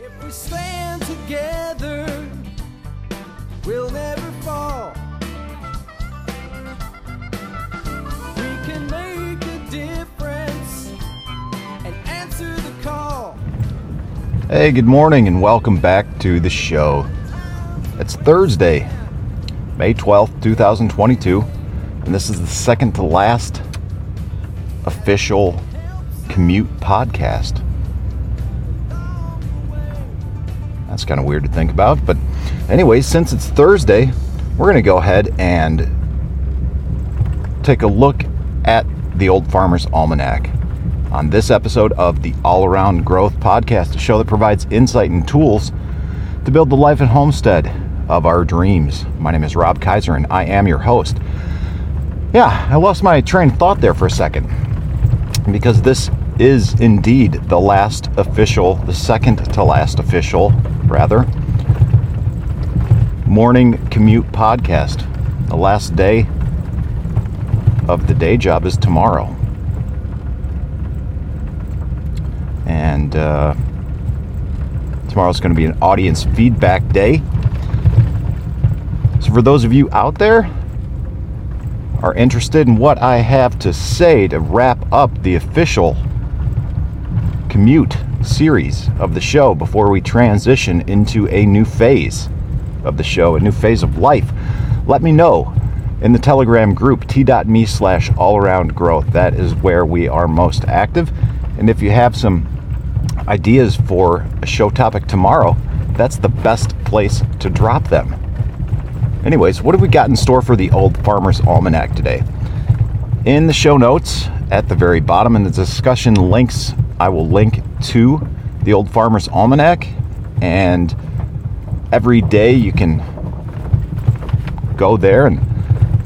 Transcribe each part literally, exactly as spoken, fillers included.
If we stand together, we'll never fall. We can make a difference and answer the call. Hey, good morning and welcome back to the show. It's Thursday, May twelfth, twenty twenty-two, and this is the second to last official commute podcast. That's kind of weird to think about, but anyway, since it's Thursday, we're going to go ahead and take a look at the Old Farmer's Almanac on this episode of the All Around Growth Podcast, a show that provides insight and tools to build the life and homestead of our dreams. My name is Rob Kaiser, and I am your host. Yeah, I lost my train of thought there for a second, because this is indeed the last official, the second to last official, rather, morning commute podcast. The last day of the day job is tomorrow. And uh, tomorrow's going to be an audience feedback day. So for those of you out there are interested in what I have to say to wrap up the official commute series of the show before we transition into a new phase of the show, a new phase of life, let me know in the Telegram group, t.me slash allaroundgrowth. That is where we are most active. And if you have some ideas for a show topic tomorrow, that's the best place to drop them. Anyways, what have we got in store for the Old Farmer's Almanac today? In the show notes, at the very bottom in the discussion links, I will link to the Old Farmer's Almanac, and every day you can go there and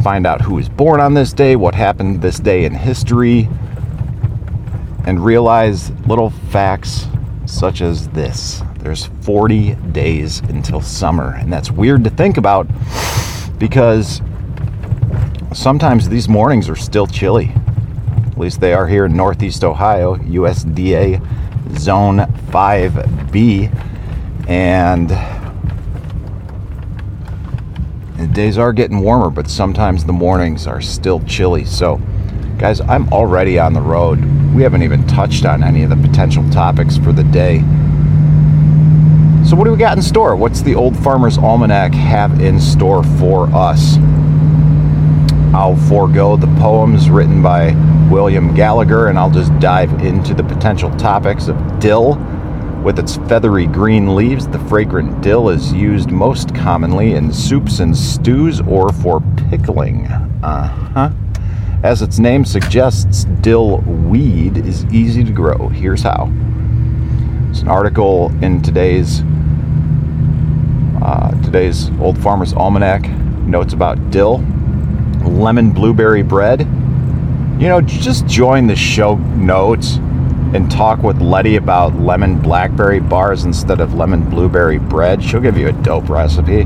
find out who was born on this day, what happened this day in history, and realize little facts such as this. There's forty days until summer, and that's weird to think about because sometimes these mornings are still chilly. At least they are here in Northeast Ohio, U S D A Zone five B, and the days are getting warmer, but sometimes the mornings are still chilly. So, guys, I'm already on the road. We haven't even touched on any of the potential topics for the day. So what do we got in store? What's the Old Farmer's Almanac have in store for us? I'll forego the poems written by William Gallagher, and I'll just dive into the potential topics of dill. With its feathery green leaves, the fragrant dill is used most commonly in soups and stews or for pickling. Uh-huh. As its name suggests, dill weed is easy to grow. Here's how. It's an article in today's uh, today's Old Farmer's Almanac. Notes about dill. Lemon blueberry bread. You know, just join the show notes and talk with Letty about lemon blackberry bars instead of lemon blueberry bread. She'll give you a dope recipe.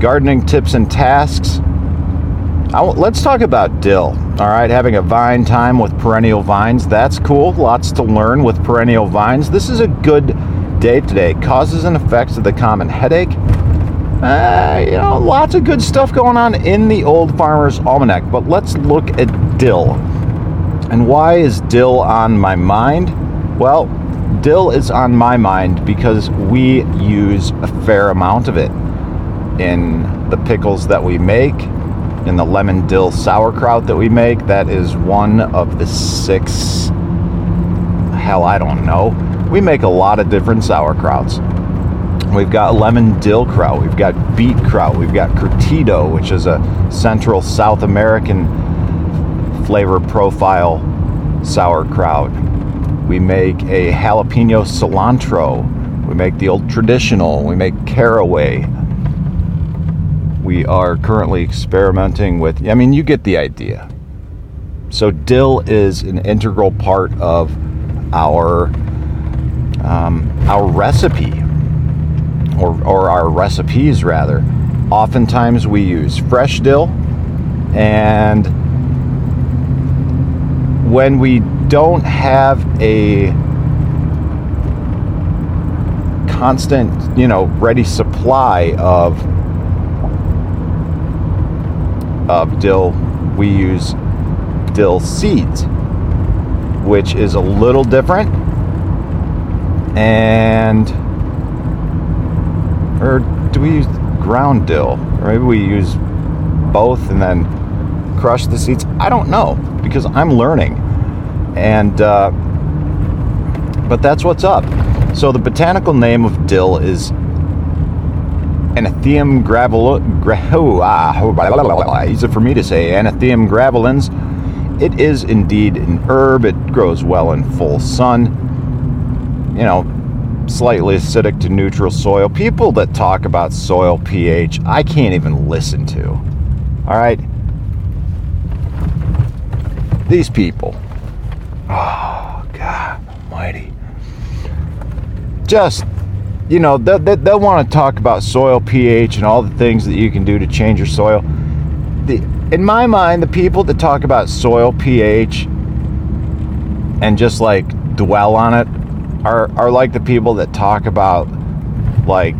Gardening tips and tasks. I w- let's talk about dill. All right, having a vine time with perennial vines. That's cool. Lots to learn with perennial vines. This is a good day today. Causes and effects of the common headache. Uh, you know, lots of good stuff going on in the Old Farmer's Almanac, but let's look at dill. And why is dill on my mind? Well, dill is on my mind because we use a fair amount of it in the pickles that we make, in the lemon dill sauerkraut that we make. That is one of the six, hell, I don't know. We make a lot of different sauerkrauts. We've got lemon dill kraut, we've got beet kraut, we've got curtido, which is a Central South American flavor profile sauerkraut. We make a jalapeno cilantro, we make the old traditional, we make caraway. We are currently experimenting with, I mean, you get the idea. So dill is an integral part of our um, our recipe. Or, or our recipes rather. Oftentimes we use fresh dill, and when we don't have a constant, you know, ready supply of of dill. We use dill seeds, which is a little different, and or do we use ground dill? Or maybe we use both and then crush the seeds. I don't know, because I'm learning, and uh, but that's what's up. So the botanical name of dill is Anethum graveolens. Gra- oh, ah, easy for me to say. Anethum graveolens. It is indeed an herb. It grows well in full sun. You know, slightly acidic to neutral soil. People that talk about soil pH, I can't even listen to. All right, these people. Oh God Almighty. Just, you know, they, they, they'll want to talk about soil pH and all the things that you can do to change your soil. The, in my mind, the people that talk about soil pH and just like dwell on it are, are like the people that talk about like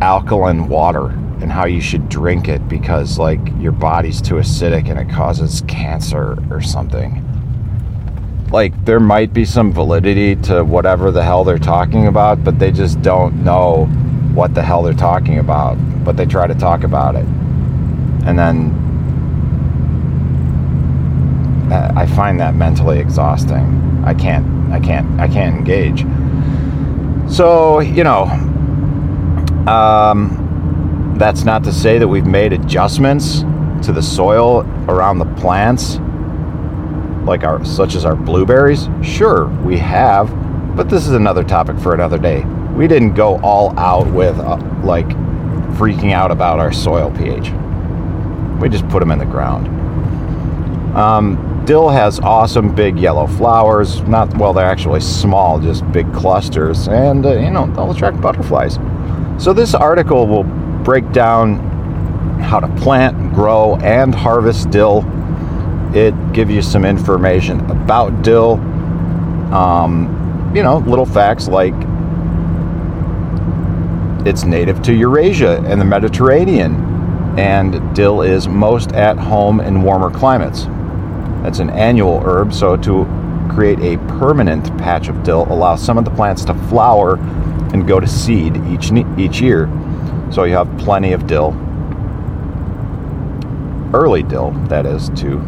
alkaline water and how you should drink it because like your body's too acidic and it causes cancer or something. Like, there might be some validity to whatever the hell they're talking about, but they just don't know what the hell they're talking about, but they try to talk about it. And then I find that mentally exhausting. I can't, I can't, I can't engage. So, you know, um, that's not to say that we've made adjustments to the soil around the plants, like our, such as our blueberries. Sure, we have, but this is another topic for another day. We didn't go all out with uh, like freaking out about our soil pH. We just put them in the ground. Um, dill has awesome big yellow flowers. Not, well, they're actually small, just big clusters, and uh, you know, they'll attract butterflies. So this article will break down how to plant, grow, and harvest dill. It gives you some information about dill. Um, you know, little facts like it's native to Eurasia and the Mediterranean, and dill is most at home in warmer climates. That's an annual herb, so to create a permanent patch of dill allows some of the plants to flower and go to seed each each year. So you have plenty of dill. Early dill, that is, too.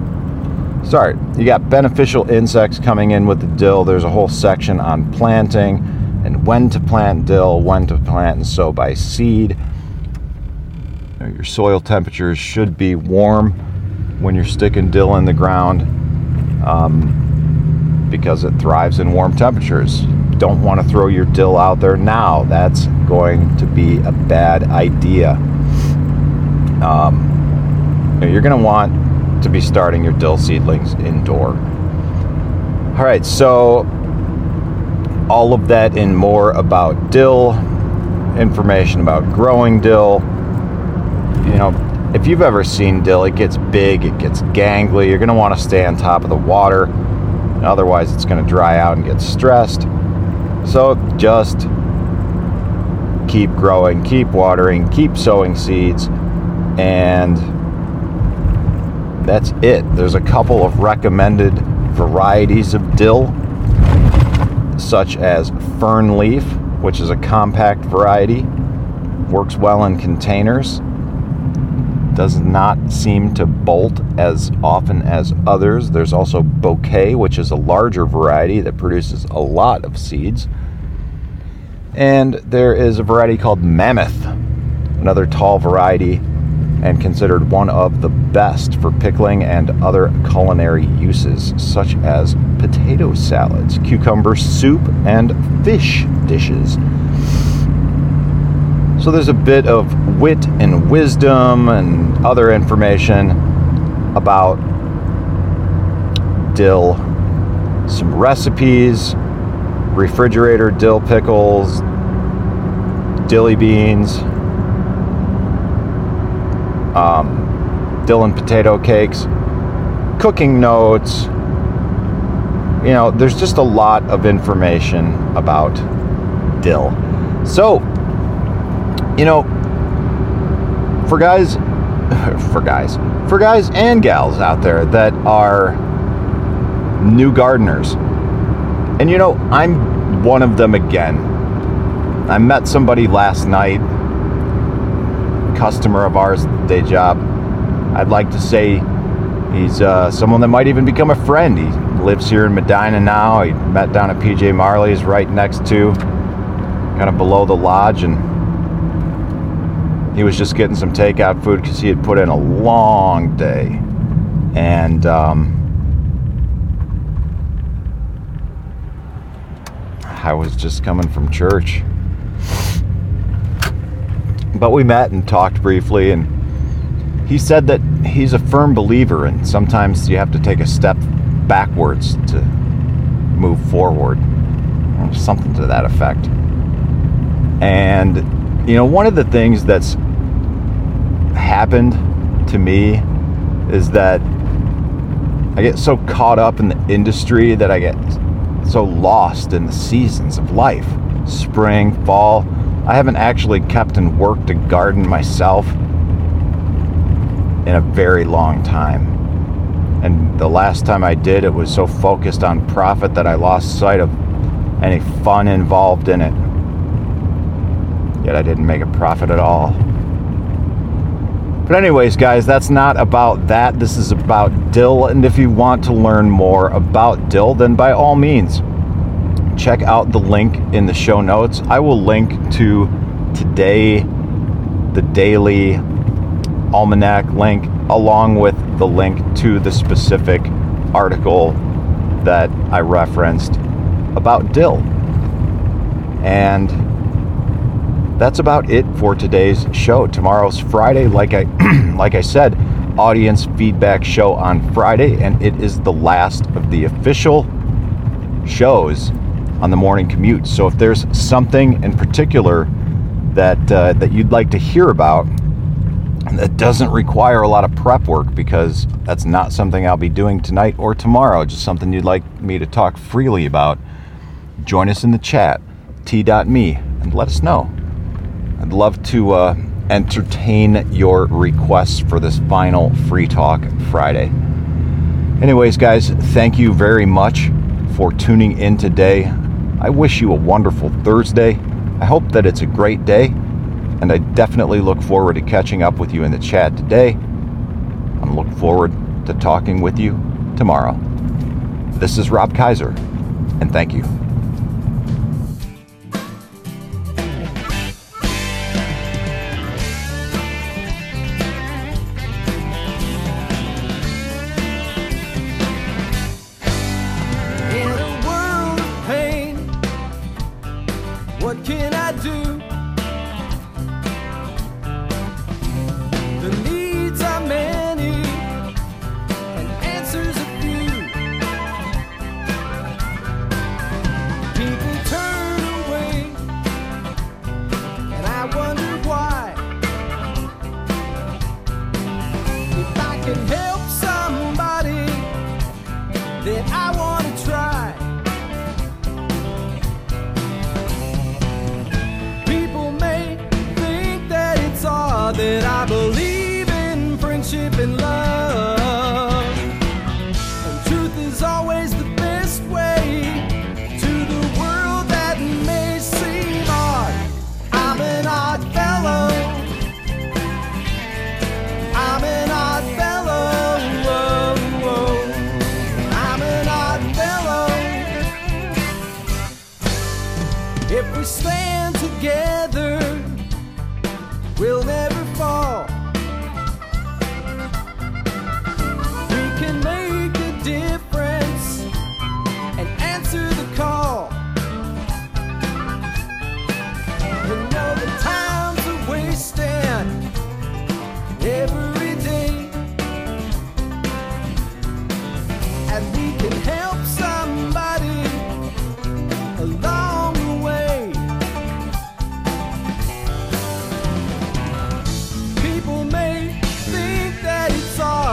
Sorry, you got beneficial insects coming in with the dill. There's a whole section on planting and when to plant dill, when to plant and sow by seed. Your soil temperatures should be warm when you're sticking dill in the ground, um, because it thrives in warm temperatures. Don't want to throw your dill out there now. That's going to be a bad idea. Um, you're going to want to be starting your dill seedlings indoor. All right, so all of that and more about dill, information about growing dill. You know, if you've ever seen dill, it gets big, it gets gangly. You're going to want to stay on top of the water, otherwise it's going to dry out and get stressed. So just keep growing, keep watering, keep sowing seeds, and that's it. There's a couple of recommended varieties of dill, such as fern leaf, which is a compact variety, works well in containers, does not seem to bolt as often as others. There's also bouquet, which is a larger variety that produces a lot of seeds. And there is a variety called mammoth, another tall variety, and considered one of the best for pickling and other culinary uses, such as potato salads, cucumber soup, and fish dishes. So there's a bit of wit and wisdom and other information about dill, some recipes, refrigerator dill pickles, dilly beans, Um, dill and potato cakes, cooking notes. You know, there's just a lot of information about dill. So, you know, for guys, for guys, for guys and gals out there that are new gardeners, and you know, I'm one of them again. I met somebody last night, customer of ours at the day job. I'd like to say he's uh, someone that might even become a friend. He lives here in Medina now. He met down at P J Marley's right next to, kind of below the lodge, and he was just getting some takeout food because he had put in a long day. And um, I was just coming from church. But we met and talked briefly, and he said that he's a firm believer and sometimes you have to take a step backwards to move forward, or something to that effect. And, you know, one of the things that's happened to me is that I get so caught up in the industry that I get so lost in the seasons of life. Spring, fall. I haven't actually kept and worked a garden myself in a very long time. And the last time I did, it was so focused on profit that I lost sight of any fun involved in it. Yet I didn't make a profit at all. But anyways, guys, that's not about that. This is about dill, and if you want to learn more about dill, then by all means, check out the link in the show notes. I will link to today, the daily almanac link, along with the link to the specific article that I referenced about dill. And that's about it for today's show. Tomorrow's Friday, like I like I said, audience feedback show on Friday, and it is the last of the official shows on the morning commute. So if there's something in particular that uh, that you'd like to hear about that doesn't require a lot of prep work, because that's not something I'll be doing tonight or tomorrow, just something you'd like me to talk freely about, join us in the chat, t dot m e, and let us know. I'd love to uh, entertain your requests for this final Free Talk Friday. Anyways, guys, thank you very much for tuning in today. I wish you a wonderful Thursday. I hope that it's a great day, and I definitely look forward to catching up with you in the chat today. I look forward to talking with you tomorrow. This is Rob Kaiser, and thank you.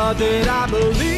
That I believe